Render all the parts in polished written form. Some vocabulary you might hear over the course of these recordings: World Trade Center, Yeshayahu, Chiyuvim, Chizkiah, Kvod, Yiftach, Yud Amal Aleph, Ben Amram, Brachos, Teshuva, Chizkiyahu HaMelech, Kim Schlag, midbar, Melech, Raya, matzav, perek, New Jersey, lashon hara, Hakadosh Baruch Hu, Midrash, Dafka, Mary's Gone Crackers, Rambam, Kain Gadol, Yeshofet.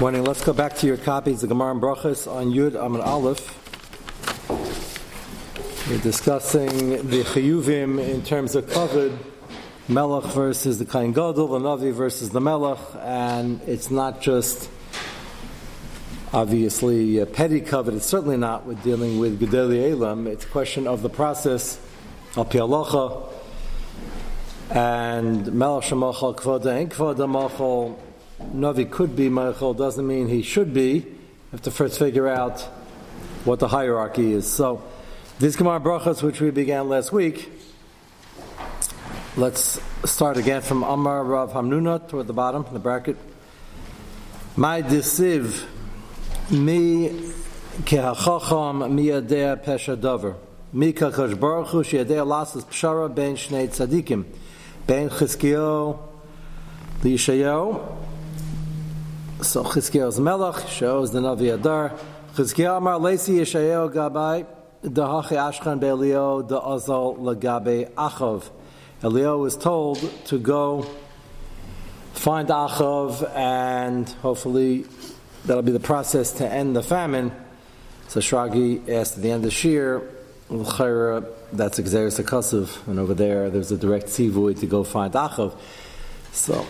Morning. Let's go back to your copies, the Gemara and Brachos on Yud Amal Aleph. We're discussing the Chiyuvim in terms of Kvod, Melech versus the Kain Gadol, the Navi versus the Melech, and it's not just obviously a petty Kvod. It's certainly not with dealing with Gedali Elam. It's a question of the process, Al Pi Halacha, and Melech Shemachal Kvod and Kvod Amachal. Navi could be Malchus, doesn't mean he should be. You have to first figure out what the hierarchy is. So, these Gemara Brachos, which we began last week, let's start again from Amar Rav Hamnuna toward the bottom, in the bracket. My desiv, mi kehachacham mi yadea peshadavar. Mi kakash Baruch Hu sheyadea lasas pshara ben shnei tzadikim. Ben Chizkiyahu l'yishayahu. So Chizkiah's Melach shows the Navi Adar. Chizkiah Amar Lesi Yeshayahu Gabai Dahachi Ashkan Be'Elio Da'azal Lagabe Achav. Elio was told to go find Achav, and hopefully that'll be the process to end the famine. So Shragi asked at the end of Shir, that's Exeris HaKasav, and over there's a direct tzivuy to go find Achav. So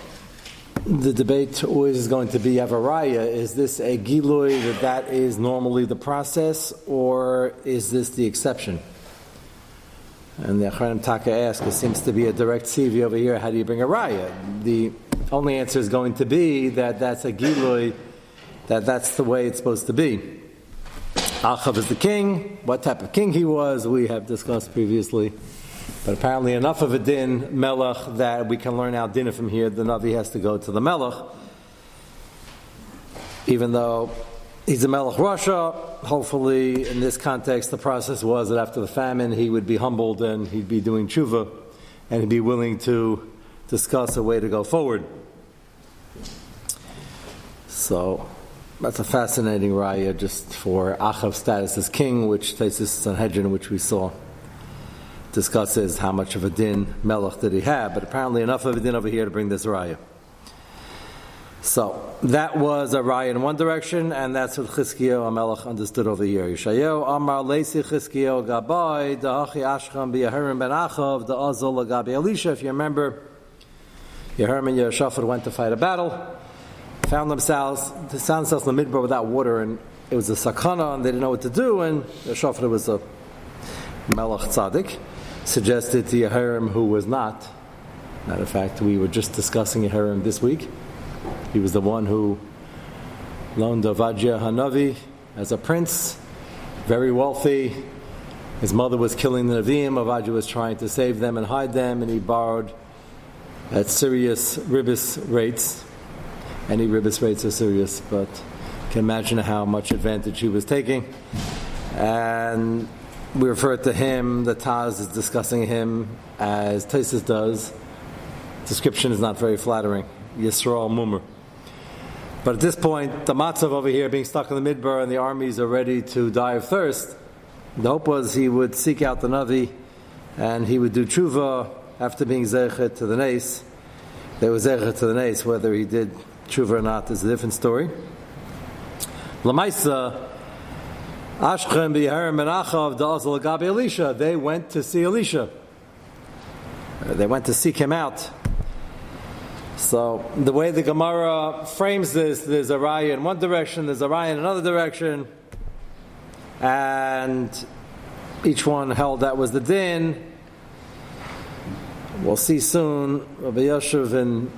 the debate always is going to be a Raya. Is this a Gilui that is normally the process, or is this the exception? And the Acharim Taka asks, it seems to be a direct CV over here, how do you bring a Raya? The only answer is going to be that that's a Gilui, that's the way it's supposed to be. Achav is the king. What type of king he was, we have discussed previously. But apparently enough of a din, Melech, that we can learn out din from here. The Navi has to go to the Melech. Even though he's a Melech Russia, hopefully in this context the process was that after the famine he would be humbled and he'd be doing Teshuva and he'd be willing to discuss a way to go forward. So that's a fascinating Raya just for Achav's status as king, which takes this Sanhedrin, which we saw. Discusses how much of a din Melech did he have, but apparently enough of a din over here to bring this Raya. So that was a Raya in one direction, and that's what Chizkiyahu HaMelech understood over here. Yeshayahu Amar Leisi Chizkiyahu Gabai Da'achi Ashcham B'Yeherim Ben Achav Da'azol Lagabi Elisha. If you remember, Yeherim and Yeshofet went to fight a battle, found themselves in the midbar without water, and it was a sakana, and they didn't know what to do, and Yeshofet was a Melech Tzaddik, suggested to Yeherim, who was not. Matter of fact, we were just discussing Yeherim this week. He was the one who loaned Avadja Hanavi as a prince, very wealthy. His mother was killing the Nevi'im. Avadja was trying to save them and hide them, and he borrowed at serious ribis rates. Any ribis rates are serious, but you can imagine how much advantage he was taking. And we refer to him, the Taz is discussing him as Tesis does. Description is not very flattering. Yisrael Mummer. But at this point, the matzav over here being stuck in the midbar and the armies are ready to die of thirst. The hope was he would seek out the Navi and he would do tshuva after being zeichet to the Nes. They were zeichet to the Nes. Whether he did tshuva or not is a different story. Lamaisa. Ashchem b'Yeherim and Achav da'azol lagabi Elisha. They went to see Elisha. They went to seek him out. So the way the Gemara frames this, there's a Raya in one direction, there's a Raya in another direction, and each one held that was the din. We'll see soon. Rabbi Yashiv and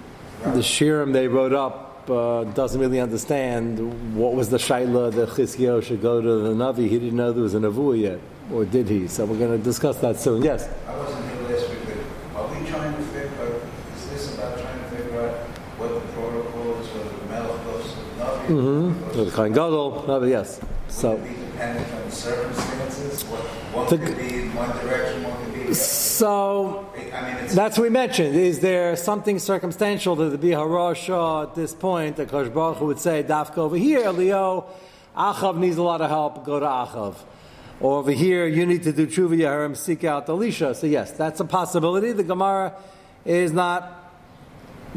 the Shirim they wrote up doesn't really understand what was the shaila that Chizkiyahu should go to the Navi. He didn't know there was a nevuah yet, or did he? So we're going to discuss that soon. Yes? I wasn't here last week, but are we trying to figure out, is this about trying to figure out what the protocol is, or the Malchus of Navi? Mm-hmm. The Kain Gadol, Navi, yes. So would it be dependent on circumstances? What could be in one direction, what could be in the other? So that's what we mentioned. Is there something circumstantial that the Biharasha at this point, that Kosh Baruch Hu would say, Dafka over here, Elio, Achav needs a lot of help, go to Achav. Or over here, you need to do Teshuva, Yeherim, seek out Elisha. So yes, that's a possibility. The Gemara is not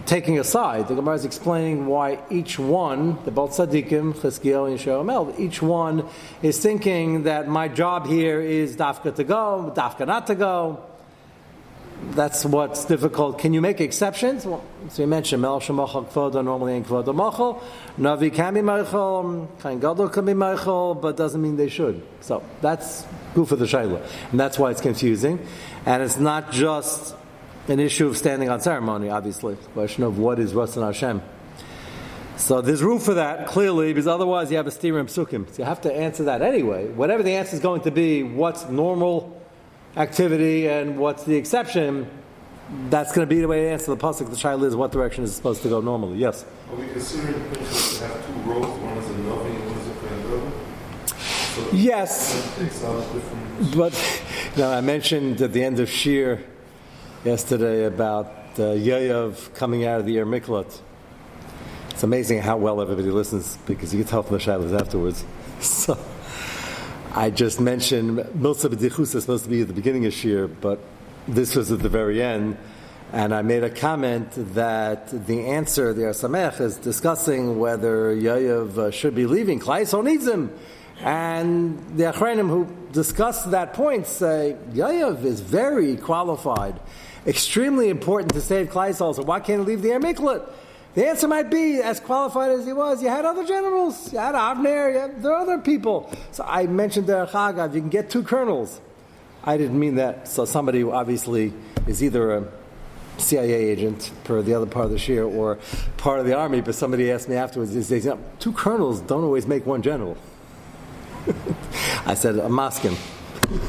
taking aside. The Gemara is explaining why each one, the Baal Tzadikim, Chizkiyahu and Yeshofet HaMelech, each one is thinking that my job here is Dafka to go, Dafka not to go. That's what's difficult. Can you make exceptions? Well, so you mentioned Melech Shemochel Kvod normally in Kvod Mochel. Navi can be Meichel, Kain Gadol can be Meichel, but doesn't mean they should. So that's goof of the Shaila. And that's why it's confusing. And it's not just an issue of standing on ceremony, obviously. It's a question of what is ratzon Hashem. So there's room for that, clearly, because otherwise you have a stira in psukim. So you have to answer that anyway. Whatever the answer is going to be, what's normal activity and what's the exception, that's going to be the way to answer the pasuk. The shaila is what direction is supposed to go normally. Yes? Are we considering places that have two roles, one is a Navi and one is a Kain Gadol? So yes. But now I mentioned at the end of Shir yesterday about Yayav coming out of the Yer Miklat. It's amazing how well everybody listens, because you can tell from the shailas afterwards. So I just mentioned Milsa B'dichus is supposed to be at the beginning of Shir, but this was at the very end, and I made a comment that the answer, the Arsamech, is discussing whether Yoyev should be leaving. Klaiso needs him. And the Achreinim who discuss that point say Yoyev is very qualified, extremely important to save Klaiso, so why can't he leave the Yer Miklat? The answer might be, as qualified as he was, you had other generals, you had Avner, there are other people. So I mentioned the Achav, you can get two colonels. I didn't mean that. So somebody who obviously is either a CIA agent for the other part of the Shir or part of the army, but somebody asked me afterwards, he says, two colonels don't always make one general. I said, a Moskin.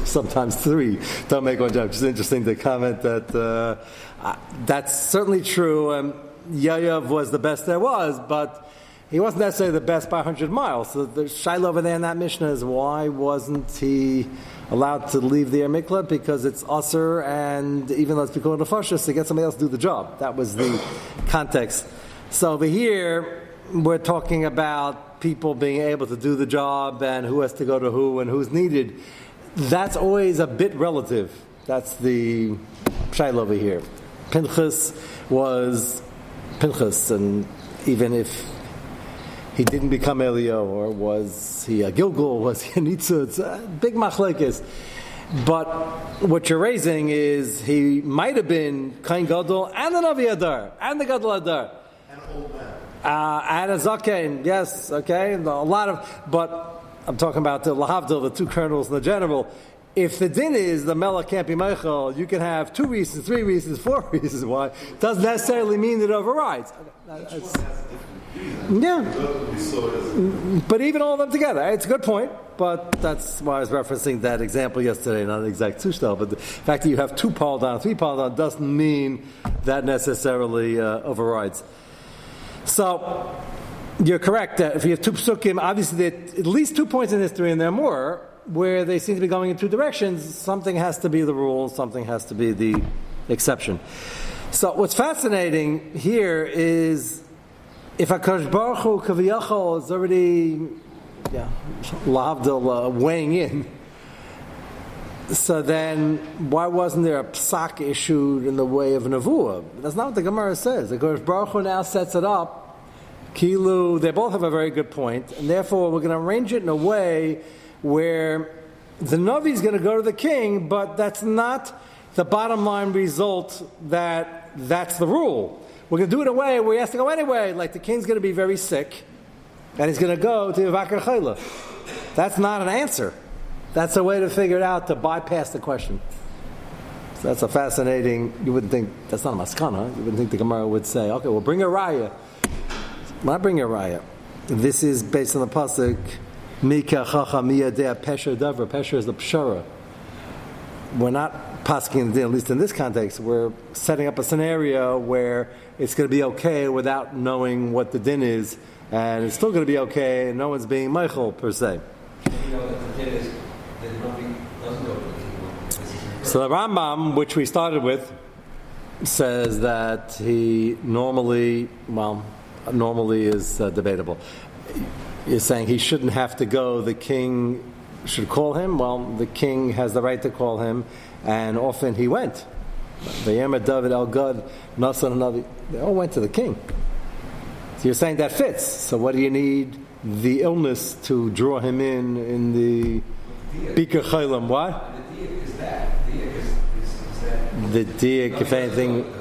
Sometimes three don't make one general. It's interesting to comment that that's certainly true. Yayav was the best there was, but he wasn't necessarily the best by 100 miles. So the Shiloh over there in that Mishnah is, why wasn't he allowed to leave the Yer Miklat? Because it's usher, and even though it's becoming a fascist, to get somebody else to do the job. That was the context. So over here, we're talking about people being able to do the job and who has to go to who and who's needed. That's always a bit relative. That's the Shiloh over here. Pinchas was Pinchas, and even if he didn't become Elio, or was he a Gilgal, was he a Nitzur, it's a big machlekes. But what you're raising is he might have been Kain Gadol and an Navi Adar, and the Gadol Adar. And old man. And a Zaken, yes, okay, but I'm talking about the Lahavdil, the two colonels and the general. If the din is the Melach can't be Meichel, you can have 2 reasons, 3 reasons, 4 reasons why. It doesn't necessarily mean that it overrides. Yeah. But even all of them together. It's a good point, but that's why I was referencing that example yesterday, not an exact sushtel. But the fact that you have 2 paldon, 3 paldon doesn't mean that necessarily overrides. So you're correct. If you have 2 psukim, obviously there are at least 2 points in history, and there are more, where they seem to be going in 2 directions, something has to be the rule, something has to be the exception. So what's fascinating here is, if Hakadosh Baruch Hu Kaviyachol is already Lahavdil weighing in, so then why wasn't there a psak issued in the way of nevuah? That's not what the Gemara says. Hakadosh Baruch Hu now sets it up. Kilu, they both have a very good point, and therefore we're going to arrange it in a way where the Navi is going to go to the king, but that's not the bottom line result that that's the rule. We're going to do it in a way where he has to go anyway, like the king's going to be very sick, and he's going to go to Vakar Chayla. That's not an answer. That's a way to figure it out, to bypass the question. So that's a fascinating, you wouldn't think, that's not a maskana, you wouldn't think the Gemara would say, okay, well bring a Raya. Not bring a Raya. This is based on the pasuk, Mika Chacha Miyadea Pesher Davra. Pesher is the Pshara. We're not pasking, at least in this context, we're setting up a scenario where it's going to be okay without knowing what the din is, and it's still going to be okay, and no one's being Michael, per se. So the Rambam, which we started with, says that he normally is debatable. Is saying he shouldn't have to go, the king should call him. Well, the king has the right to call him, and often he went. Vayemer David El Gad Nasan Navi. They all went to the king. So you're saying that fits. So what do you need the illness to draw him in the Bika Chaylam? What? The diak is that. The diak, if anything.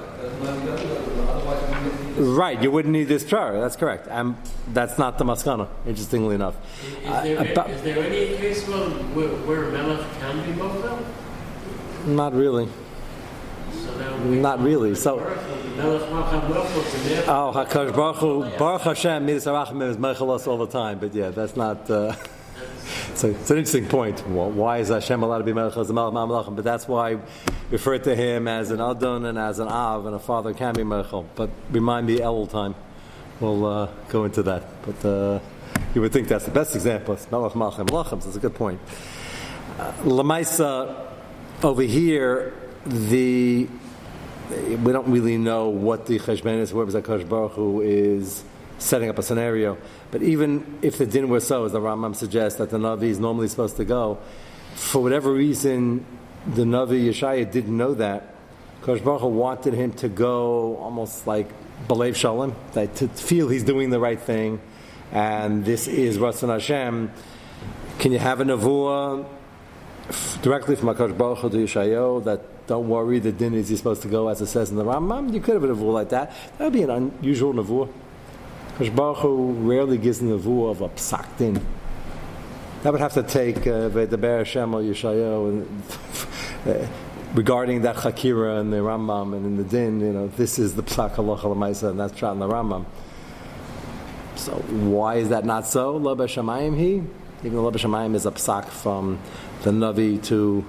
Right, you wouldn't need this prayer. That's correct. That's not the maskana, interestingly enough. Is there any case where Melech can be mofel? Not really. So Hakadosh Baruch Hashem Midas Arachim is Mechelos all the time. But yeah, that's not. So it's an interesting point. Why is Hashem allowed to be Melech as a Melech Malachim? But that's why we refer to him as an Adon and as an Av, and a father can be Melech. But remind me, Elul time. We'll go into that. But you would think that's the best example. It's Melech Malachim Malachim. That's a good point. Lamaisa over here, we don't really know what the Cheshbenis, where Hakadosh Baruch Hu is setting up a scenario. But even if the din were so, as the Rambam suggests, that the Navi is normally supposed to go, for whatever reason, the Navi Yeshaya didn't know that. Hakadosh Baruch Hu wanted him to go almost like Balev Shalom, like to feel he's doing the right thing, and this is ratzon Hashem. Can you have a nevuah directly from Hakadosh Baruch Hu to Yeshayahu that? Don't worry, the din is you're supposed to go, as it says in the Rambam. You could have a nevuah like that. That would be an unusual nevuah. Hakadosh Baruch Hu rarely gives a nevuah of a psak din. That would have to take V'edaber Hashem or Yeshayahu regarding that Chakira in the Rambam and in the din. You know, this is the psak halacha l'maisa, and that's shot in the Rambam. So why is that not so? Lo b'shamayim he, even though lo b'shamayim is a psak from the Navi to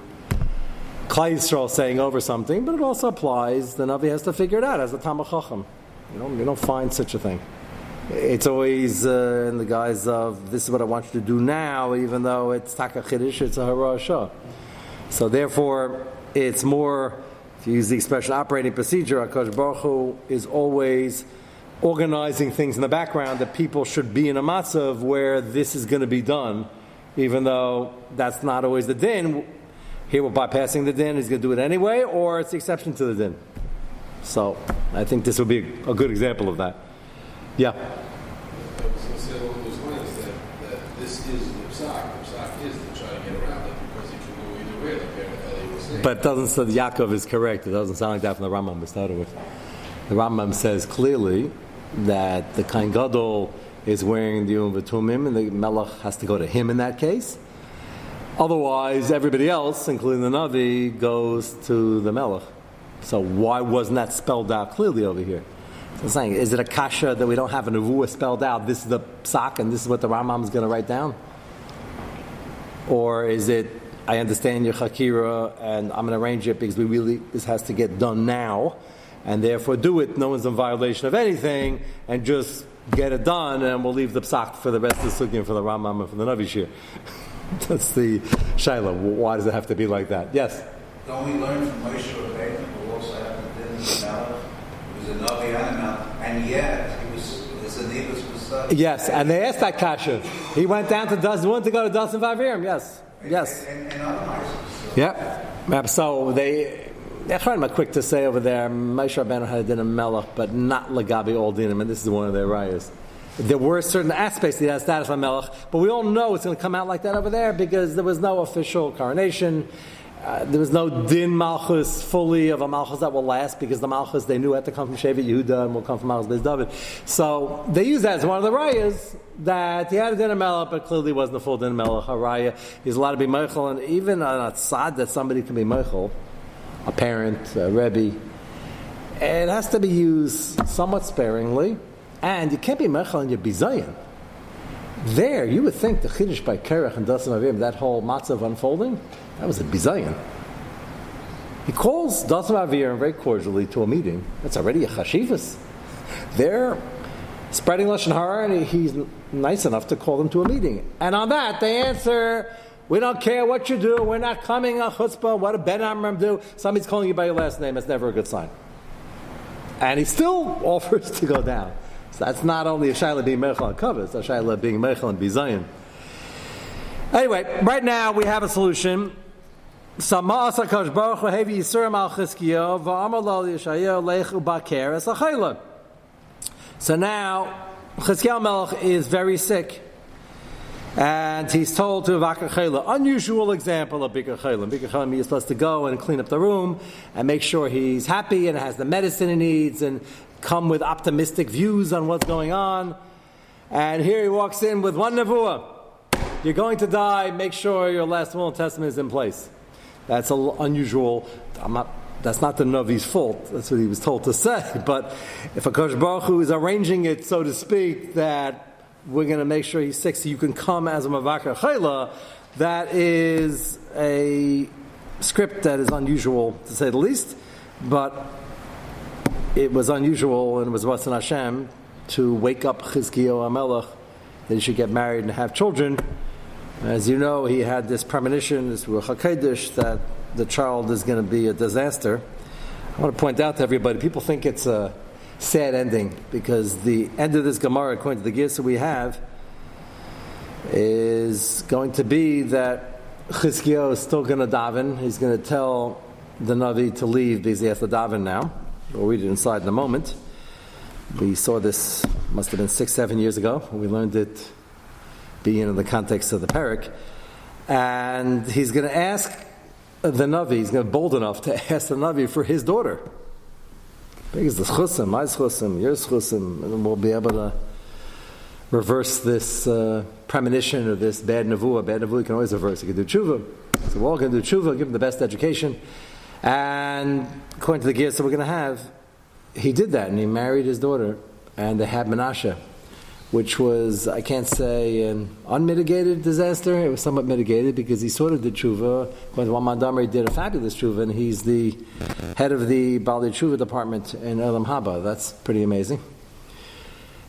Klai Yisrael saying over something, but it also applies. The Navi has to figure it out as a Tamil Chacham. You don't find such a thing. It's always in the guise of this is what I want you to do now, even though it's Taka Chiddush, it's a Hara Shah. So therefore, it's more, if you use the expression operating procedure, Hakadosh Baruch Hu is always organizing things in the background that people should be in a matzav where this is going to be done, even though that's not always the din. Here we're bypassing the din, he's going to do it anyway, or it's the exception to the din. So I think this would be a good example of that. Yeah? I was going to say, what was one is that this is the psak. The psak is to try to get around it because you can go either way, like Elio was saying. But it doesn't say Yaakov is correct. It doesn't sound like that from the Rambam we started with. The Rambam says clearly that the Kain Gadol is wearing the Urim V'Tumim, and the Melach has to go to him in that case. Otherwise, everybody else, including the Navi, goes to the Melech. So why wasn't that spelled out clearly over here? So I'm saying, is it a kasha that we don't have a nevuah spelled out? This is the psak, and this is what the Rambam is going to write down? Or is it, I understand your chakira, and I'm going to arrange it because this has to get done now, and therefore do it. No one's in violation of anything, and just get it done, and we'll leave the psak for the rest of the sugya, for the Rambam, and for the Navi shir. That's the Shaila. Why does it have to be like that? Yes? Don't we learn from Moshe Rabbeinu who also happened in the Melech? He was a Navi and a Melech, and yet he was a Nevis Pesach. Yes, and they asked that kasha. He went down to Dasan. He wanted to go to Dasan v'Aviram. Yes, yes. And other Moses. Yep. So they're kind of quick to say over there, Moshe Rabbeinu had a din of Melech, but not Lagabi all dinim, and this is one of their rayas. There were certain aspects that had status on Melech, but we all know it's going to come out like that over there because there was no official coronation. There was no din Malchus fully of a Malchus that will last because the Malchus they knew had to come from Shevet Yehuda and will come from Malchus Beis David. So they use that as one of the rayas that he had a din of Melech, but clearly wasn't a full din of Melech. A raya is allowed to be meichel, and even a tzad that somebody can be meichel, a parent, a rebbe, it has to be used somewhat sparingly. And you can't be mechal and you're bizayin. There, you would think the chiddush by Kerach and Dasan v'Aviram, that whole matzav unfolding, that was a bizayin. He calls Dasan v'Aviram very cordially to a meeting. That's already a chashivas. They're spreading lashon hara, and he's nice enough to call them to a meeting. And on that, they answer, "We don't care what you do. We're not coming on chutzpah. What a ben amram do? Somebody's calling you by your last name. That's never a good sign." And he still offers to go down. So that's not only a shaila being meichel and kavod, it's a shaila being meichel and bizayin. Anyway, right now we have a solution. Sama'as HaKadosh Baruch Hu hevi yisurim al Chizkiah va'amar lo Yeshayahu lech ubaker es achayla. So now Chizkiah HaMelech is very sick, and he's told to evacuate Chayla. Unusual example of Bikkur Chayla. Bikkur Chayla is supposed to go and clean up the room and make sure he's happy and has the medicine he needs and come with optimistic views on what's going on. And here he walks in with one nevuah. You're going to die. Make sure your last will and testament is in place. That's unusual. That's not the Navi's fault. That's what he was told to say. But if Hakadosh Baruch Hu is arranging it, so to speak, that we're going to make sure he's sick so you can come as a mavaka chayla, that is a script that is unusual, to say the least. But it was unusual, and it was ratzon Hashem to wake up Chizkiyahu HaMelech that he should get married and have children. As you know, he had this premonition, this Ruach HaKodesh, that the child is going to be a disaster. I want to point out to everybody, people think it's a sad ending, because the end of this Gemara, according to the girsa we have, is going to be that Chizkiyahu is still going to daven. He's going to tell the Navi to leave because he has to daven now. We'll read it inside in a moment. We saw this, must have been 6-7 years ago. We learned it being in the context of the parak. And he's going to ask the Navi, he's going to be bold enough to ask the Navi for his daughter. Because the chosim, my chosim, your chosim, and we'll be able to reverse this premonition or this bad nevuah. Bad nevuah you can always reverse. You can do tshuva. So we're all going to do tshuva, give them the best education. And according to the gears that we're going to have, he did that, and he married his daughter, and they had Menashe, which was, I can't say an unmitigated disaster. It was somewhat mitigated because he sort of did tshuva. Juan Montgomery did a fabulous tshuva, and he's the head of the Bali Tshuva department in Elam Haba. That's pretty amazing.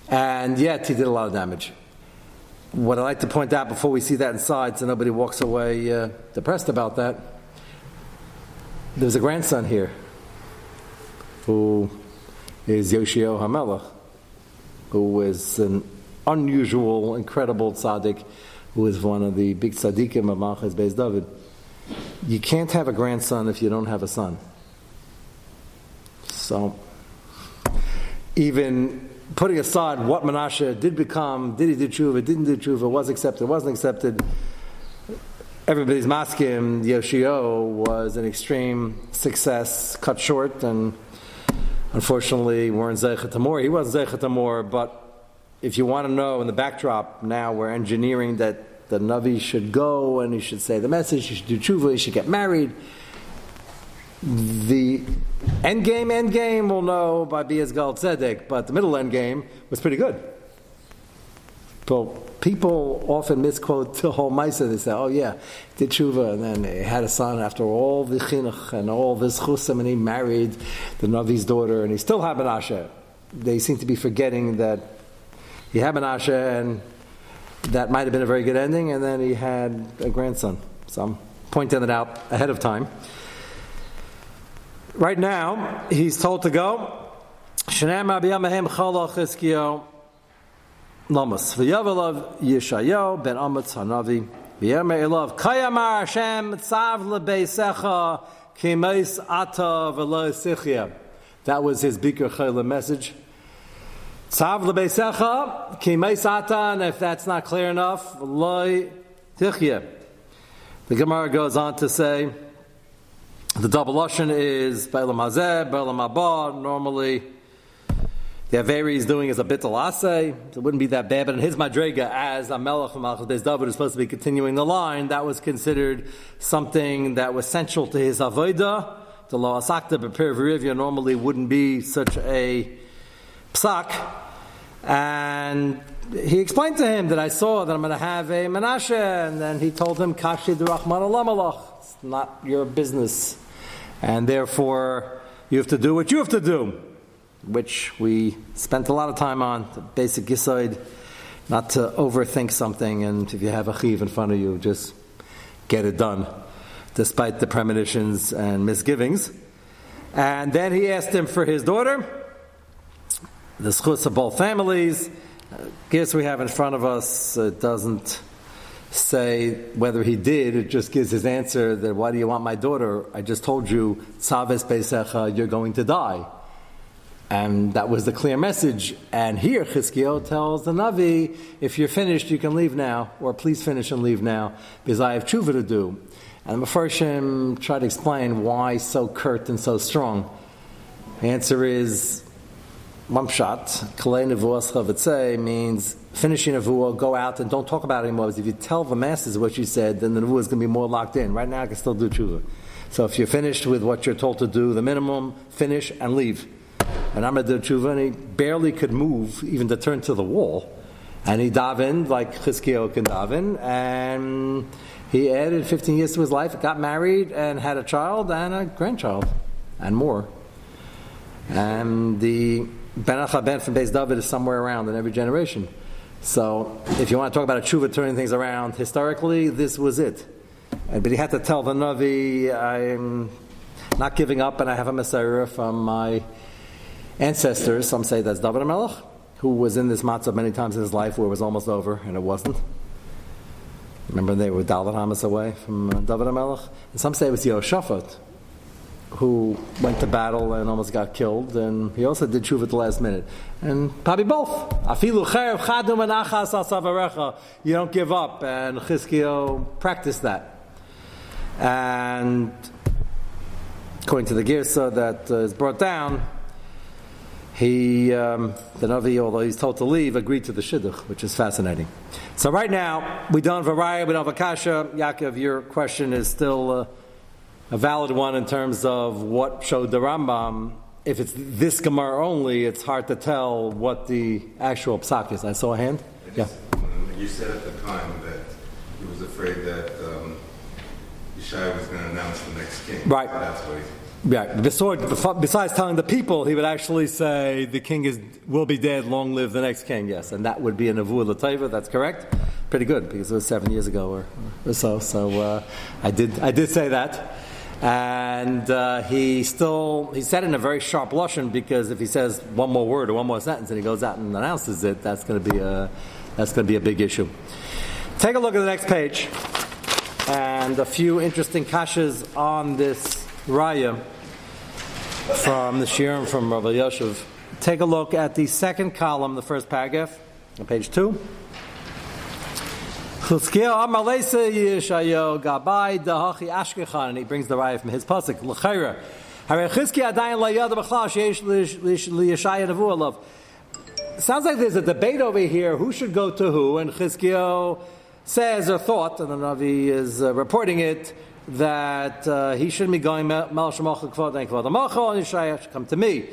And yet, he did a lot of damage. What I'd like to point out before we see that inside, so nobody walks away depressed about that, there's a grandson here who is Yeshofet HaMelech, who was an unusual, incredible tzaddik, who was one of the big tzaddikim of Malchus Beis David. You can't have a grandson if you don't have a son. So, even putting aside what Menashe did become, did he do tshuva, didn't do tshuva, was accepted, wasn't accepted, everybody's maskim, Yoshio was an extreme success, cut short, and unfortunately, we're in zeichet amor. He wasn't zeichet amor, but if you want to know, in the backdrop now, we're engineering that the Navi should go and he should say the message, he should do tshuva, he should get married. The end game, we'll know by Bias Gal Tzedek, but the middle end game was pretty good. But people often misquote the whole Maisa. They say, oh yeah, did tshuva, and then he had a son after all the chinuch and all this chosim, and he married the Navi's daughter, and he still had Menashe. They seem to be forgetting that he had Menashe, and that might have been a very good ending, and then he had a grandson. So I'm pointing it out ahead of time. Right now, he's told to go. Lamas v'yavelav Yeshayahu ben Amatz Hanavi v'yemei elav kayamar Hashem tzav lebeisecha kimeis ata v'lo sichya. That was his Bikkur Chayla message. Tzav lebeisecha kimeis ata, and if that's not clear enough, v'lo sichya. The Gemara goes on to say the double lashon is b'elam hazeh b'elam haba. Normally, the Yeherim is doing as a bittul asay, so it wouldn't be that bad. But in his madrega, as a Melech from Malchus Beis David is supposed to be continuing the line, that was considered something that was central to his avodah. The lo asakta b'pir v'rivya normally wouldn't be such a psak. And he explained to him that I saw that I'm going to have a Menashe, and then he told him kashi d'rachman alamalach. It's not your business, and therefore you have to do what you have to do, which we spent a lot of time on, the basic yisoid, not to overthink something, and if you have Achav in front of you, just get it done, despite the premonitions and misgivings. And then he asked him for his daughter, the schus of both families. Guess we have in front of us, it doesn't say whether he did, it just gives his answer that, why do you want my daughter? I just told you, tzaves beisecha, you're going to die. And that was the clear message. And here Chizkiyahu tells the Navi, if you're finished, you can leave now, or please finish and leave now, because I have tshuva to do. And the Mefarshim try to explain why so curt and so strong. The answer is, mamshat, kalei nevuah chavetzei, means finishing nevuah, go out and don't talk about it anymore. Because if you tell the masses what you said, then the nevuah is going to be more locked in. Right now I can still do tshuva. So if you're finished with what you're told to do, the minimum, finish and leave. And I'm going to do tshuva, and he barely could move, even to turn to the wall. And he davened like Chizkiyahu can daven, and he added 15 years to his life, got married, and had a child and a grandchild, and more. And the Melach from Beis David is somewhere around in every generation. So if you want to talk about a tshuva turning things around, historically, this was it. But he had to tell the Navi, I'm not giving up, and I have a Messiah from my ancestors. Some say that's David Melech, who was in this matzav many times in his life where it was almost over and it wasn't. Remember they were Dalet Hamas away from David Melech? And some say it was Yeshofet, who went to battle and almost got killed, and he also did tshuva at the last minute. And probably both. You don't give up, and Chizkiyahu practiced that. And according to the girsa that is brought down, he, the Navi, although he's told to leave, agreed to the shidduch, which is fascinating. So right now, we don't have a Raya, we don't have a Kasha. Yaakov, your question is still a valid one in terms of what showed the Rambam. If it's this Gemara only, it's hard to tell what the actual psak is. I saw a hand. Yeah. You said at the time that he was afraid that Yeshai was going to announce the next king. Right. So that's what he said. Yeah. Besides telling the people, he would actually say the king will be dead, long live the next king, yes. And that would be a nevuah l'teiva, that's correct. Pretty good, because it was 7 years ago or so. So I did say that. And he said it in a very sharp lashon, because if he says one more word or one more sentence and he goes out and announces it, that's gonna be a big issue. Take a look at the next page. And a few interesting kashas on this Raya from the Shirim from Rabbi Yoshev. Take a look at the second column, the first paragraph, on page 2. He brings the Raya from his pasuk. Sounds like there's a debate over here, who should go to who, and Chizkiyahu says or thought, and the Navi is reporting it, that he shouldn't be going Kvod should come to me.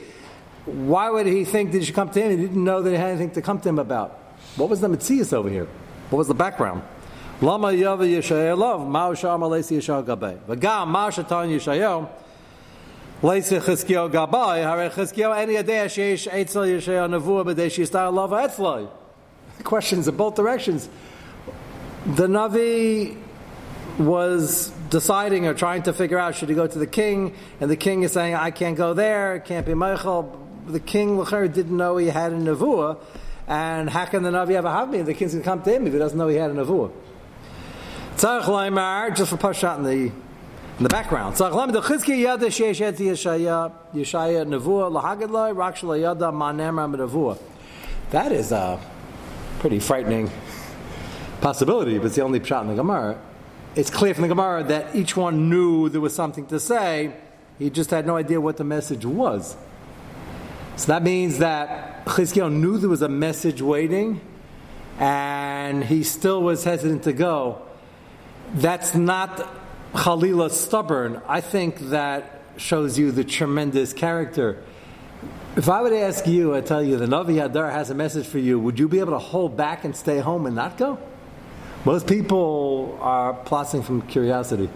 Why would he think that he should come to him? He didn't know that he had anything to come to him about. What was the metzius over here? What was the background? Questions in both directions. The Navi was deciding or trying to figure out, should he go to the king? And the king is saying, I can't go there, it can't be Michael. The king, L'cher, didn't know he had a nevuah, and how can the Navi ever have me? The king's going to come to him if he doesn't know he had a nevuah. Tzarech leimar, just for Pashat in the background. Tzarech leimar, the Chizkiah yada sheyesh et Yeshaya nevuah, l'hagid lai, raksh l'yada ma'nemra m'nevuah. That is a pretty frightening possibility, but it's the only Pashat in the Gemara. It's clear from the Gemara that each one knew there was something to say. He just had no idea what the message was. So that means that Chizkiyahu knew there was a message waiting, and he still was hesitant to go. That's not Chalila stubborn. I think that shows you the tremendous character. If I would ask you, I tell you, the Navi Hadar has a message for you, would you be able to hold back and stay home and not go? Most people are plotzing from curiosity.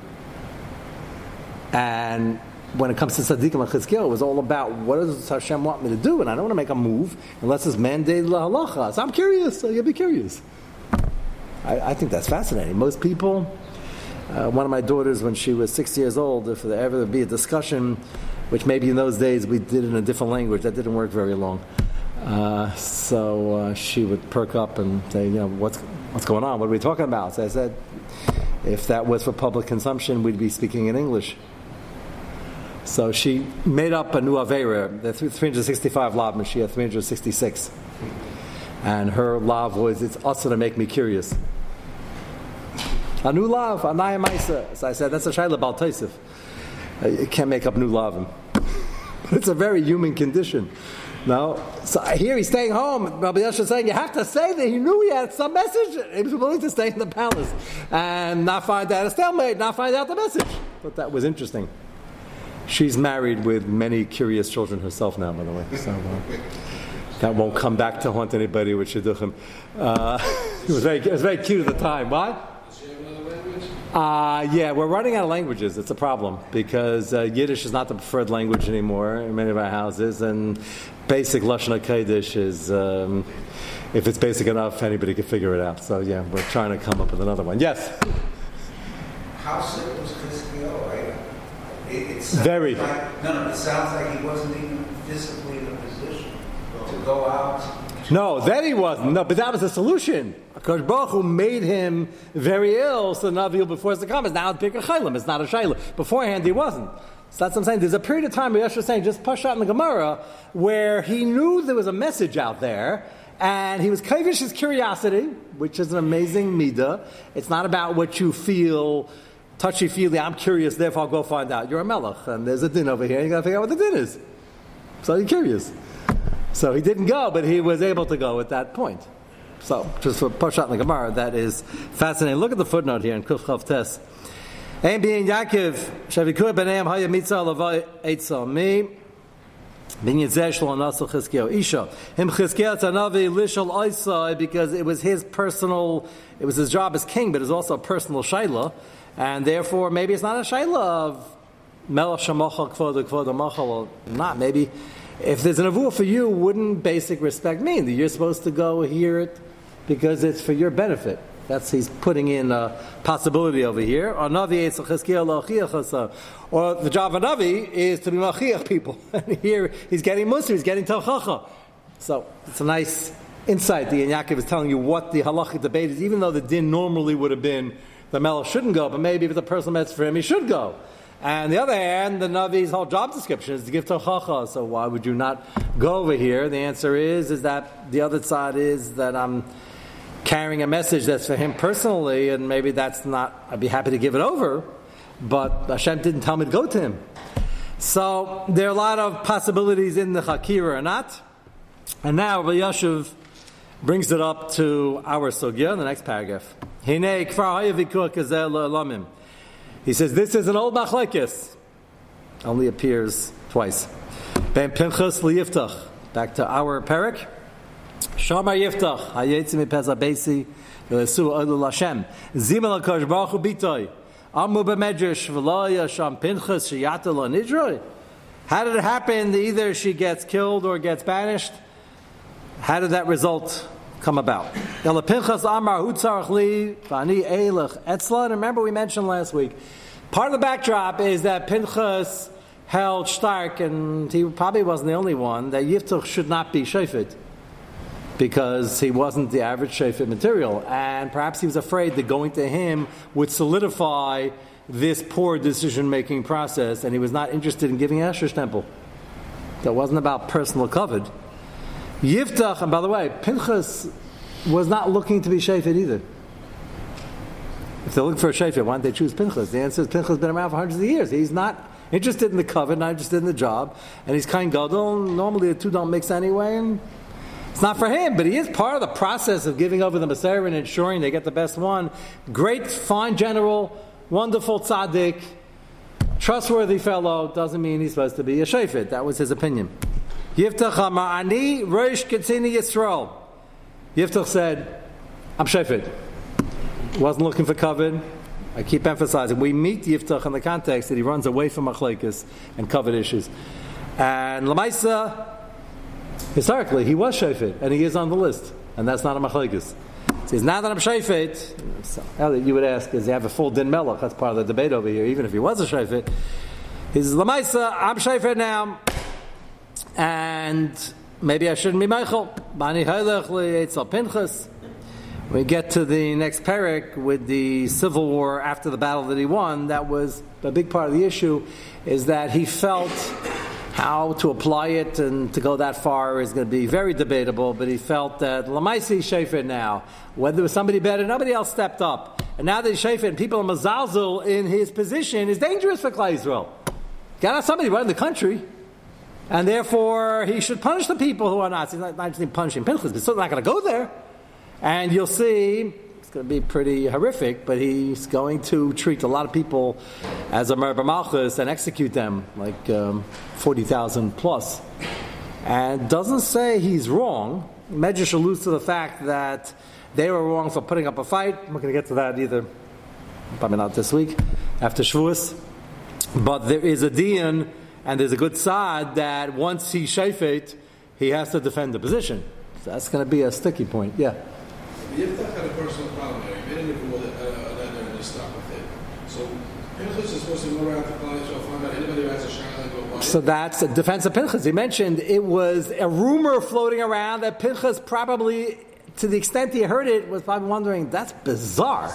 And when it comes to Tzaddikim and Chizkiyahu, it was all about, what does Hashem want me to do? And I don't want to make a move unless it's mandated lahalacha. So I'm curious, so you'll be curious. I think that's fascinating. Most people, one of my daughters, when she was 6 years old, if there ever would be a discussion, which maybe in those days we did in a different language, that didn't work very long. So she would perk up and say, you know, what's going on? What are we talking about? So I said, if that was for public consumption, we'd be speaking in English. So she made up a new Aveira, the 365 lav, and she had 366. And her lav was, it's also to make me curious. A new lav, a naya maisa. So I said, that's a shayla bal taisif. You can't make up new lavim. But it's a very human condition. No, so here he's staying home. Rabbi Yeshua is saying you have to say that he knew he had some message. He was willing to stay in the palace and not find out a stalemate, not find out the message. But that was interesting. She's married with many curious children herself now, by the way. So that won't come back to haunt anybody with shidduchim. It was very cute at the time. Why? Yeah, we're running out of languages. It's a problem because Yiddish is not the preferred language anymore in many of our houses, and basic Lashon HaKodesh is, if it's basic enough, anybody can figure it out. So, yeah, we're trying to come up with another one. Yes? How sick was Chizkiah, right? Very. Like, no, it sounds like he wasn't even physically in a position to go out. No, then he wasn't. No, but that was the solution. Hakadosh Baruch Hu made him very ill, so the Navi will be forced to come. It's now a big chaylim. It's not a shayla. Beforehand, he wasn't. So that's what I'm saying. There's a period of time where Yeshua is saying, just push out in the Gemara, where he knew there was a message out there, and he was kavish his curiosity, which is an amazing midah. It's not about what you feel, touchy-feely, I'm curious, therefore I'll go find out. You're a Melech, and there's a din over here, and you got to figure out what the din is. So you're curious. So he didn't go, but he was able to go at that point. So, just for Parshat and the Gemara, that is fascinating. Look at the footnote here in Kuf Chav Tes. Ein being Yaakov, Shavikur Beneim Haya Mitzah Lavai Eitzah Mi, Bin Yezeh Shalom Nassel Chizkiyahu Isha. Him Chizkiyahu Tanavi Lishal Oisai, because it was his personal, it was his job as king, but it was also a personal shayla, and therefore maybe it's not a shayla of Melach Shamochal Kvod Kvod Amachal, or not, maybe. If there's a nevuah for you, wouldn't basic respect mean that you're supposed to go hear it because it's for your benefit? That's, he's putting in a possibility over here. Or the job of Navi is to be machiach people. And here he's getting musar, he's getting tochacha. So it's a nice insight that Yaakov is telling you what the halachic debate is, even though the din normally would have been the melech shouldn't go, but maybe if the personal message for him, he should go. And on the other hand, the Navi's whole job description is to give tochacha. So why would you not go over here? The answer is that the other side is that I'm carrying a message that's for him personally, and maybe that's not, I'd be happy to give it over, but Hashem didn't tell me to go to him. So there are a lot of possibilities in the Chakira or not. And now Rabbi Yashiv brings it up to our Sugya in the next paragraph. Hinei kfar hayavikur kazel l'olamim. He says, this is an old machlekes. Only appears twice. Ben Pinchas liyiftach. Back to our parak. Shamar yiftach. Hayetzim ipeza besi. V'lesu oilu l'Hashem. Zimel HaKadosh Baruch Hu bitoy. Amu b'medrash v'loya sham Pinchas sheyata lo nidroi. How did it happen that either she gets killed or gets banished? How did that result come about? Remember we mentioned last week, part of the backdrop is that Pinchas held stark, and he probably wasn't the only one, that Yiftach should not be Shofet, because he wasn't the average Shofet material, and perhaps he was afraid that going to him would solidify this poor decision-making process, and he was not interested in giving Esher's temple. That wasn't about personal covet. Yiftach, and by the way, Pinchas was not looking to be Shofet either. If they're looking for a Shofet, why don't they choose Pinchas? The answer is Pinchas has been around for hundreds of years. He's not interested in the covenant, not interested in the job, and he's Kain Gadol. Normally the two don't mix anyway, and it's not for him, but he is part of the process of giving over the Maserah and ensuring they get the best one. Great, fine general, wonderful tzaddik, trustworthy fellow, doesn't mean he's supposed to be a Shofet. That was his opinion. Yiftach Ma'ani Rosh Katsini Yisrael. Yiftach said, I'm Shofet. Wasn't looking for covet. I keep emphasizing. We meet Yiftach in the context that he runs away from Machlekes and covet issues. And Lamaisa, historically, he was Shofet, and he is on the list. And that's not a Machlekes. He says, now that I'm Shofet, so, Elio, you would ask, does he have a full din melech? That's part of the debate over here, even if he was a Shofet. He says, Lamaisa, I'm Shofet now. And maybe I shouldn't be Meichel. We get to the next parak with the civil war after the battle that he won. That was a big part of the issue, is that he felt how to apply it, and to go that far is going to be very debatable, but he felt that Lamaisi Shefet now, whether it was somebody better, nobody else stepped up. And now that Shefet and people are mazalzel in his position is dangerous for Klal Yisrael. Got out somebody running the country. And therefore, he should punish the people who are not. He's not just punishing Pinchas, but still not going to go there. And you'll see, it's going to be pretty horrific, but he's going to treat a lot of people as a murder Malchus and execute them, like 40,000 plus. And doesn't say he's wrong. Medrash alludes to the fact that they were wrong for putting up a fight. I'm not going to get to that either. Probably not this week, after Shavuos. But there is a diyan, and there's a good side that once he shayfet, he has to defend the position. So that's going to be a sticky point. Yeah. Yiftach had a personal problem there. He made a letter and just stopped with it. So Pinchas is supposed to go around to college or find out anybody who has a shayla and go buy it. So that's a defense of Pinchas. He mentioned it was a rumor floating around that Pinchas probably, to the extent he heard it, was probably wondering, that's bizarre.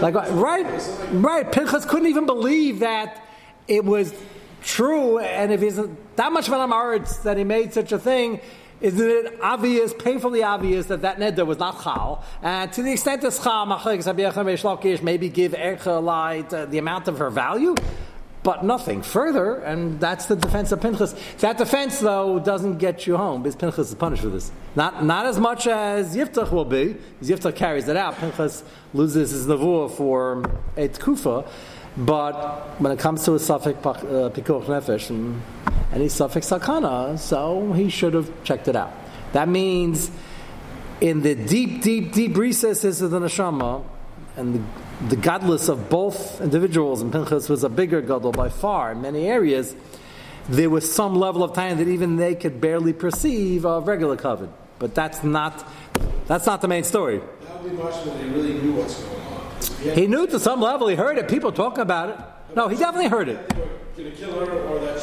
Like, right. Pinchas couldn't even believe that it was true, and if he's that much of an amaretz that he made such a thing, isn't it obvious, painfully obvious, that that neder was not chal? And to the extent that chal, maybe give Erchelite the amount of her value, but nothing further, and that's the defense of Pinchas. That defense, though, doesn't get you home, because Pinchas is punished for this. Not as much as Yiftach will be, because Yiftach carries it out. Pinchas loses his nevuah for a tkufa. But when it comes to a suffix pikuch nefesh and any suffix sakana, so he should have checked it out. That means in the deep recesses of the neshama, and the godless of both individuals, and Pinchas was a bigger gadol by far in many areas, there was some level of time that even they could barely perceive of regular kavod. But that's not the main story. That would be much when they really knew what's going on. He knew to some level, he heard it, people talking about it. No, he definitely heard it.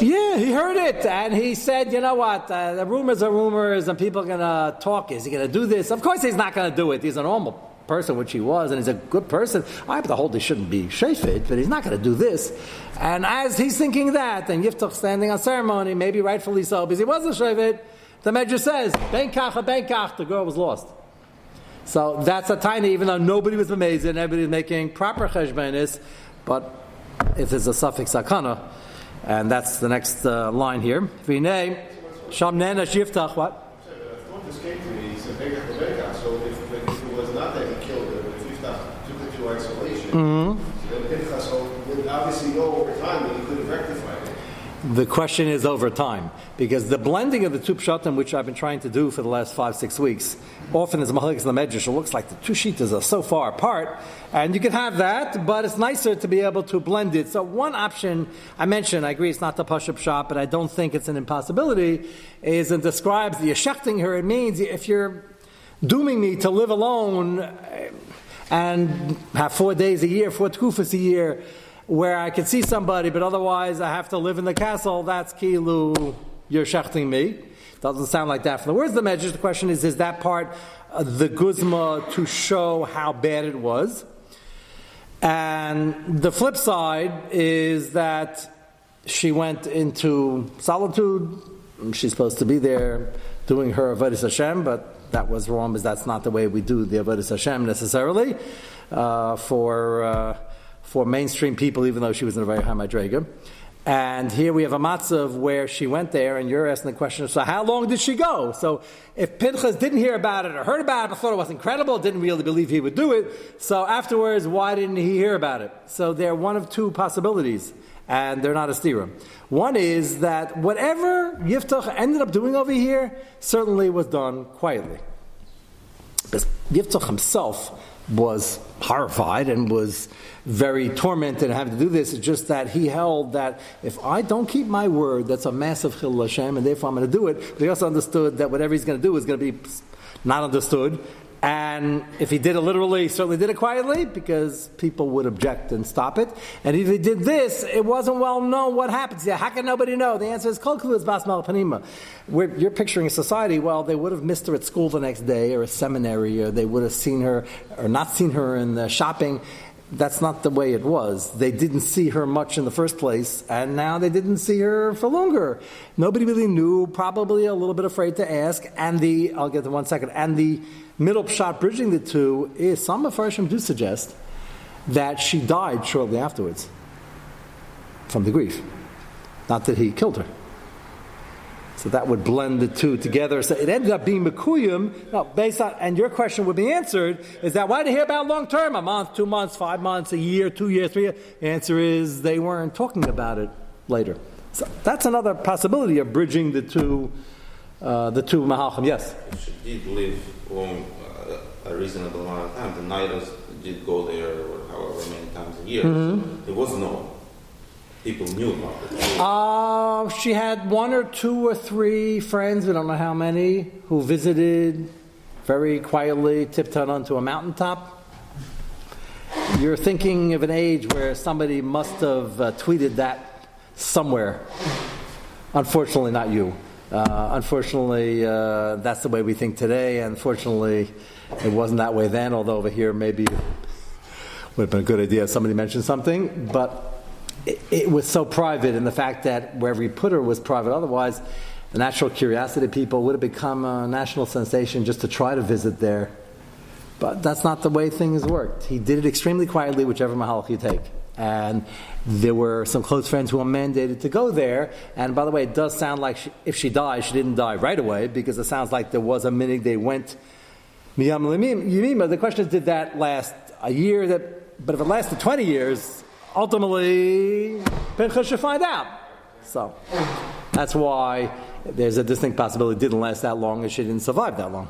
Yeah, he heard it, and he said, you know what, the rumors are rumors, and people are going to talk. Is he going to do this? Of course he's not going to do it. He's a normal person, which he was, and he's a good person. I have to hold he shouldn't be shefet, but he's not going to do this. And as he's thinking that, and Yiftach standing on ceremony, maybe rightfully so, because he was a shefet, the Medrash says, ben kach, the girl was lost. So that's a tiny, even though nobody was amazed and everybody was making proper cheshbenis, but if there's a suffix sakana, and that's the next line here. V'nei, shamnena shiftach, what? That's escape to me, it's a beka, so if it was not that he killed him, if Yiftach took it to isolation, then Yiftach would obviously go over time and he could have rectified it. The question is over time, because the blending of the two pshatim, which I've been trying to do for the last 5-6 weeks, often is machlokes in the medrash. It looks like the two shitas are so far apart, and you can have that, but it's nicer to be able to blend it. So one option I mentioned, I agree it's not the pashup shot, but I don't think it's an impossibility, is it describes the yeshechting here. It means if you're dooming me to live alone and have 4 days a year, 4 tkufas a year, where I can see somebody, but otherwise I have to live in the castle, that's kilu, you're shechting me. Doesn't sound like that from the words of the Medrash. The question is that part the guzma to show how bad it was? And the flip side is that she went into solitude. She's supposed to be there doing her avodas Hashem, but that was wrong, because that's not the way we do the avodas Hashem necessarily for mainstream people, even though she was in a very high madrega. And here we have a matzav where she went there, and you're asking the question, so how long did she go? So if Pinchas didn't hear about it or heard about it, but thought it was incredible, didn't really believe he would do it, so afterwards, why didn't he hear about it? So they're one of two possibilities, and they're not a stira. One is that whatever Yiftach ended up doing over here certainly was done quietly. Because Yiftach himself was horrified and was very tormented and having to do this. It's just that he held that if I don't keep my word, that's a massive chilul Hashem, and therefore I'm going to do it. But he also understood that whatever he's going to do is going to be not understood. And if he did it literally, he certainly did it quietly, because people would object and stop it. And if he did this, it wasn't well known what happens. Yeah, how can nobody know? The answer is, Kol Kulu is Bas Mal Panima. You're picturing a society, well, they would have missed her at school the next day, or a seminary, or they would have seen her, or not seen her in the shopping. That's not the way it was. They didn't see her much in the first place, and now they didn't see her for longer. Nobody really knew, probably a little bit afraid to ask, and I'll get to one second, and the middle pshat bridging the two is, some Mefarshim do suggest that she died shortly afterwards from the grief. Not that he killed her. So that would blend the two together. So it ended up being Mekuyim. No, based on, and your question would be answered, is that why did you hear about long term? A month, 2 months, 5 months, a year, 2 years, 3 years? The answer is they weren't talking about it later. So that's another possibility of bridging the two Mahalchim. Yes? If she did live long, a reasonable amount of time, the Nidas did go there however many times a year. Mm-hmm. There was no... people knew about it. She had 1 or 2 or 3 friends, we don't know how many, who visited very quietly, tiptoed onto a mountaintop. You're thinking of an age where somebody must have tweeted that somewhere. Unfortunately, not you. Unfortunately, that's the way we think today. Unfortunately, it wasn't that way then, although over here maybe it would have been a good idea if somebody mentioned something. But... it was so private, and the fact that wherever you put her was private. Otherwise, the natural curiosity of people would have become a national sensation just to try to visit there. But that's not the way things worked. He did it extremely quietly, whichever mahalach you take. And there were some close friends who were mandated to go there. And by the way, it does sound like if she died, she didn't die right away, because it sounds like there was a minute they went. The question is, did that last a year? But if it lasted 20 years... ultimately, Pinchas should find out. So, that's why there's a distinct possibility it didn't last that long and she didn't survive that long.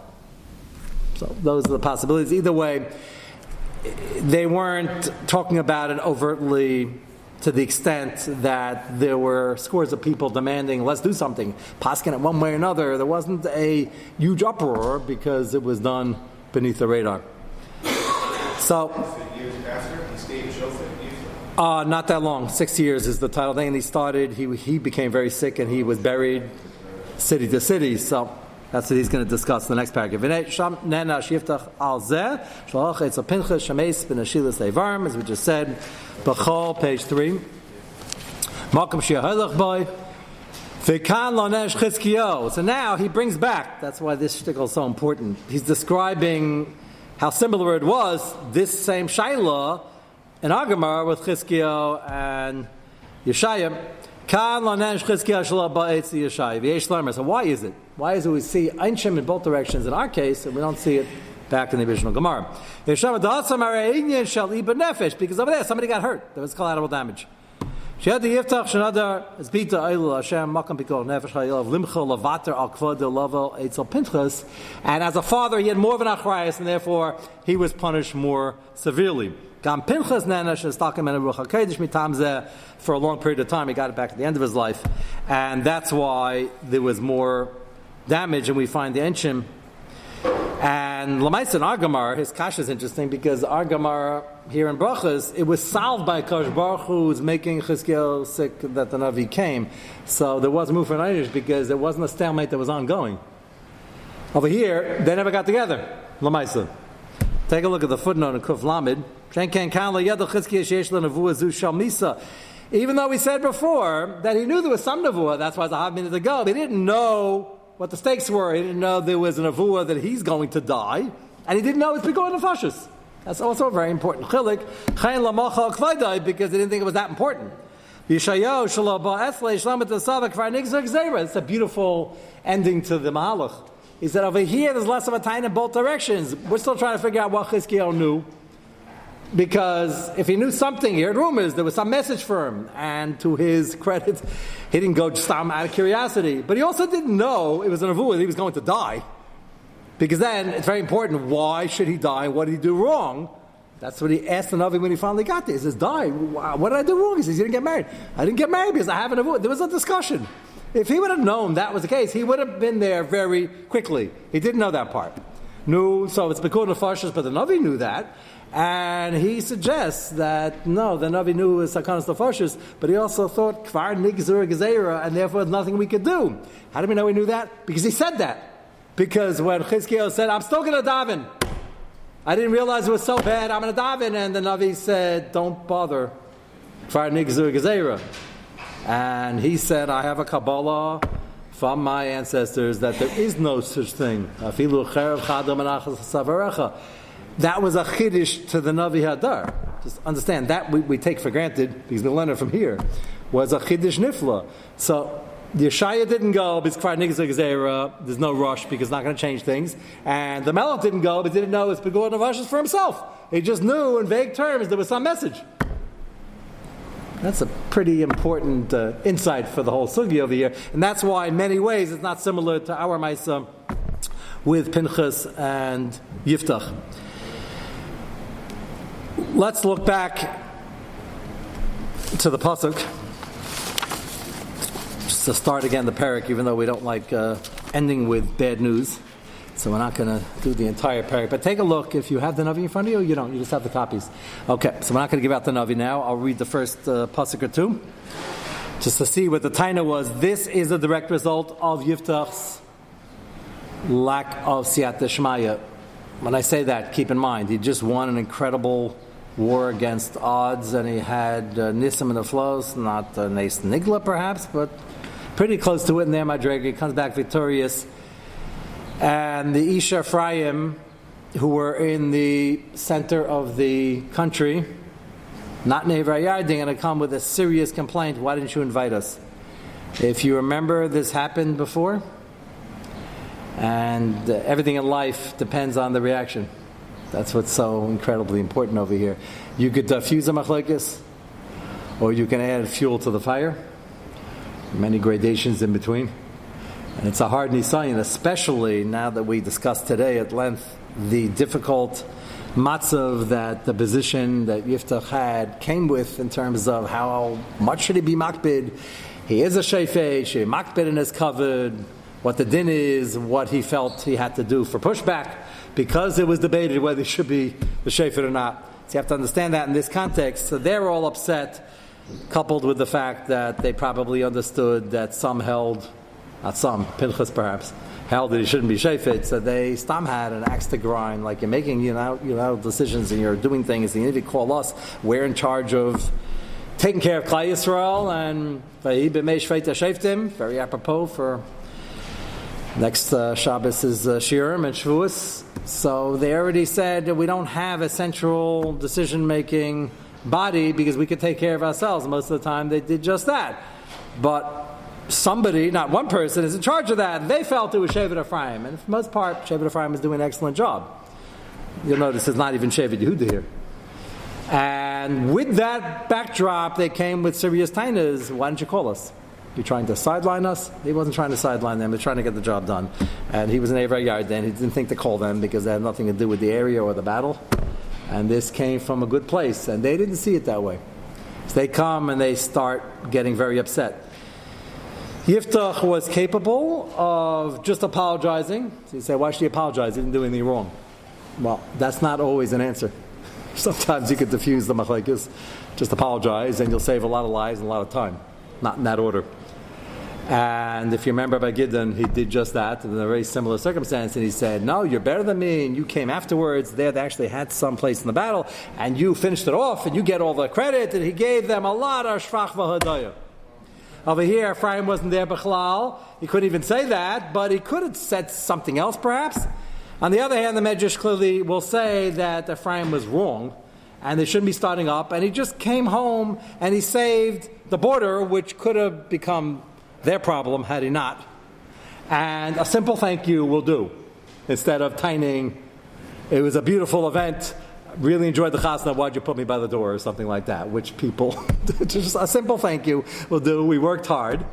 So, those are the possibilities. Either way, they weren't talking about it overtly to the extent that there were scores of people demanding, let's do something. Paskin it one way or another. There wasn't a huge uproar because it was done beneath the radar. So... not that long. 6 years is the title thing. And he started, he became very sick, and he was buried city to city. So that's what he's going to discuss in the next paragraph. As we just said, Bechol, page 3. So now he brings back, that's why this shtickle is so important. He's describing how similar it was, this same Shaila, in our Gemara with Chizkiah and Yeshayim, Kan Lanesh Chizkiah Shalab Ba'etz Yeshayim V'yesh Lamer. So why is it? Why is it we see Einshim in both directions in our case, and we don't see it back in the original Gemara? Yeshayim Da'asam Ara'inyin Shal Iba Nefesh, because over there somebody got hurt. There was collateral damage. Shehad Yiftach Shenadar Zbita Eilu Hashem Makam Pikol Nefesh Hayelav Limcha Lavater Al Kvod Level Eitzel Pinchas. And as a father, he had more of an achrayus, and therefore he was punished more severely. For a long period of time, he got it back at the end of his life, and that's why there was more damage, and we find the Enshim. And Lamaisa in Argamar, his Kasha is interesting, because Argamar here in Brachos, it was solved by Hakadosh Baruch Hu's making Chizkiah sick that the Navi came. So there was move for an because there wasn't a stalemate that was ongoing. Over here, they never got together, Lamaisa. Take a look at the footnote in Kuf Lamed. Even though we said before that he knew there was some nevuah, that's why it's a half minute ago, he didn't know what the stakes were. He didn't know there was a nevuah that he's going to die, and he didn't know it's Pikor Nefashos. That's also a very important chilik, because they didn't think it was that important. It's a beautiful ending to the Malach. He said over here there's less of a time in both directions. We're still trying to figure out what Chizkiah knew. Because if he knew something, he heard rumors, there was some message for him. And to his credit, he didn't go just out of curiosity. But he also didn't know it was a nevuah that he was going to die. Because then, it's very important, why should he die? What did he do wrong? That's what he asked the Navi when he finally got there. He says, die. What did I do wrong? He says, you didn't get married. I didn't get married because I have a nevuah. There was a discussion. If he would have known that was the case, he would have been there very quickly. He didn't know that part. knew, so it's Bikur Nefashos, but the Navi knew that. And he suggests that, no, the Navi knew it was Sakanas Nefashos, but he also thought, Kvar Nigzur Gezeira, and therefore nothing we could do. How do we know he knew that? Because he said that. Because when Chizkiyahu said, I'm still going to daven, I didn't realize it was so bad, I'm going to daven, and the Navi said, don't bother, Kvar Nigzur Gezeira. And he said, I have a Kabbalah from my ancestors that there is no such thing. That was a chiddush to the Navi Hadar. Just understand, that we take for granted, because we learn it from here, was a chiddush nifla. So the Yeshaya didn't go, there's no rush, because it's not going to change things. And the Melach didn't go, but didn't know it's Begor Navashas for himself. He just knew in vague terms there was some message. That's a pretty important insight for the whole sugi over here. And that's why, in many ways, it's not similar to our Maisa with Pinchas and Yiftach. Let's look back to the Pasuk. Just to start again the Perek, even though we don't like ending with bad news. So we're not going to do the entire Perek. But take a look if you have the Navi in front of you or you don't. You just have the copies. Okay, so we're not going to give out the Navi now. I'll read the first Pasuk or two just to see what the Taina was. This is a direct result of Yiftach's lack of Siyata Shmaya. When I say that, keep in mind, he just won an incredible war against odds, and he had Nisim in the flows, not Nes Nigla perhaps, but pretty close to it in there, Madrega. He comes back victorious. And the Ish Ephraim, who were in the center of the country, not Nevar Yarding, and I come with a serious complaint, why didn't you invite us? If you remember, this happened before, and everything in life depends on the reaction. That's what's so incredibly important over here. You could diffuse a machlokes, or you can add fuel to the fire. Many gradations in between. And it's a hard nisayon, especially now that we discussed today at length the difficult matzav that the position that Yiftach had came with in terms of how much should he be makbid. He is a shefei, she makbid in his covered, what the din is, what he felt he had to do for pushback, because it was debated whether he should be the shefei or not. So you have to understand that in this context. So they're all upset, coupled with the fact that they probably understood that some held, not some, Pinchas perhaps, held that he shouldn't be shefet, so they stam had an axe to grind, like you're making you know decisions and you're doing things, and you need to call us. We're in charge of taking care of Klai Yisrael, and very apropos for next Shabbos is Shirim and Shavuos. So they already said that we don't have a central decision-making body because we could take care of ourselves. Most of the time they did just that. But somebody, not one person, is in charge of that. They felt it was Shevet Ephraim. And for the most part, Shevet Ephraim is doing an excellent job. You'll notice it's not even Shevet Yehuda here. And with that backdrop, they came with serious tainas. Why didn't you call us? You're trying to sideline us? He wasn't trying to sideline them. He was trying to get the job done. And he was in Avra Yard then. He didn't think to call them because they had nothing to do with the area or the battle. And this came from a good place. And they didn't see it that way. So they come and they start getting very upset. Yiftach was capable of just apologizing. So you say, why should he apologize? He didn't do anything wrong. Well, that's not always an answer. Sometimes you could diffuse the machlokes. Just apologize and you'll save a lot of lives and a lot of time. Not in that order. And if you remember by Gideon, he did just that in a very similar circumstance. And he said, no, you're better than me. And you came afterwards. They had actually had some place in the battle. And you finished it off. And you get all the credit. And he gave them a lot of shvach v'hodayah. Over here, Ephraim wasn't there, Bechlal. He couldn't even say that, but he could have said something else, perhaps. On the other hand, the Medrash clearly will say that Ephraim was wrong, and they shouldn't be starting up, and he just came home, and he saved the border, which could have become their problem had he not. And a simple thank you will do, instead of tining, it was a beautiful event, really enjoyed the chasna, why'd you put me by the door, or something like that, which people, just a simple thank you will do, we worked hard,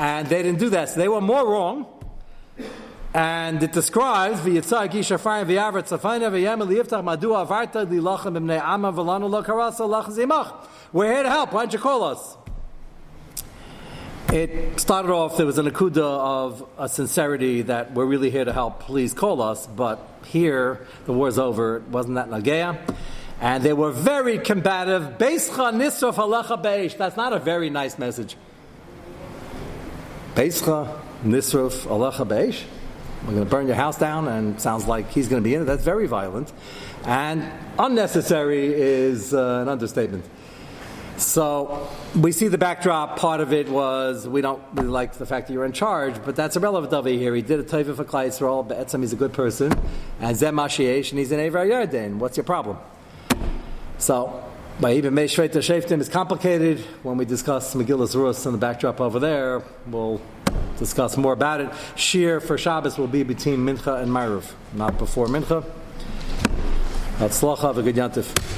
and they didn't do that, so they were more wrong, and it describes, we're here to help, why don't you call us? It started off, there was an akuda of a sincerity that we're really here to help, please call us, but here, the war's over, it wasn't that nagea. And they were very combative. Beischa nisraf alecha beish. That's not a very nice message. Beischa nisraf alecha beish. We're going to burn your house down, and sounds like he's going to be in it. That's very violent. And unnecessary is an understatement. So we see the backdrop. Part of it was we don't really like the fact that you're in charge, but that's irrelevant over here. He did a taiva for Klai Yisrael, but Etzem, he's a good person. And Zem Ashiesh, and he's in Eivra Yarden. What's your problem? So, Vayibim Meishveit Sheftim is complicated. When we discuss Megillas Rus in the backdrop over there, we'll discuss more about it. Shir for Shabbos will be between Mincha and Ma'ariv, not before Mincha. Hatzlacha v'Gud Yantif.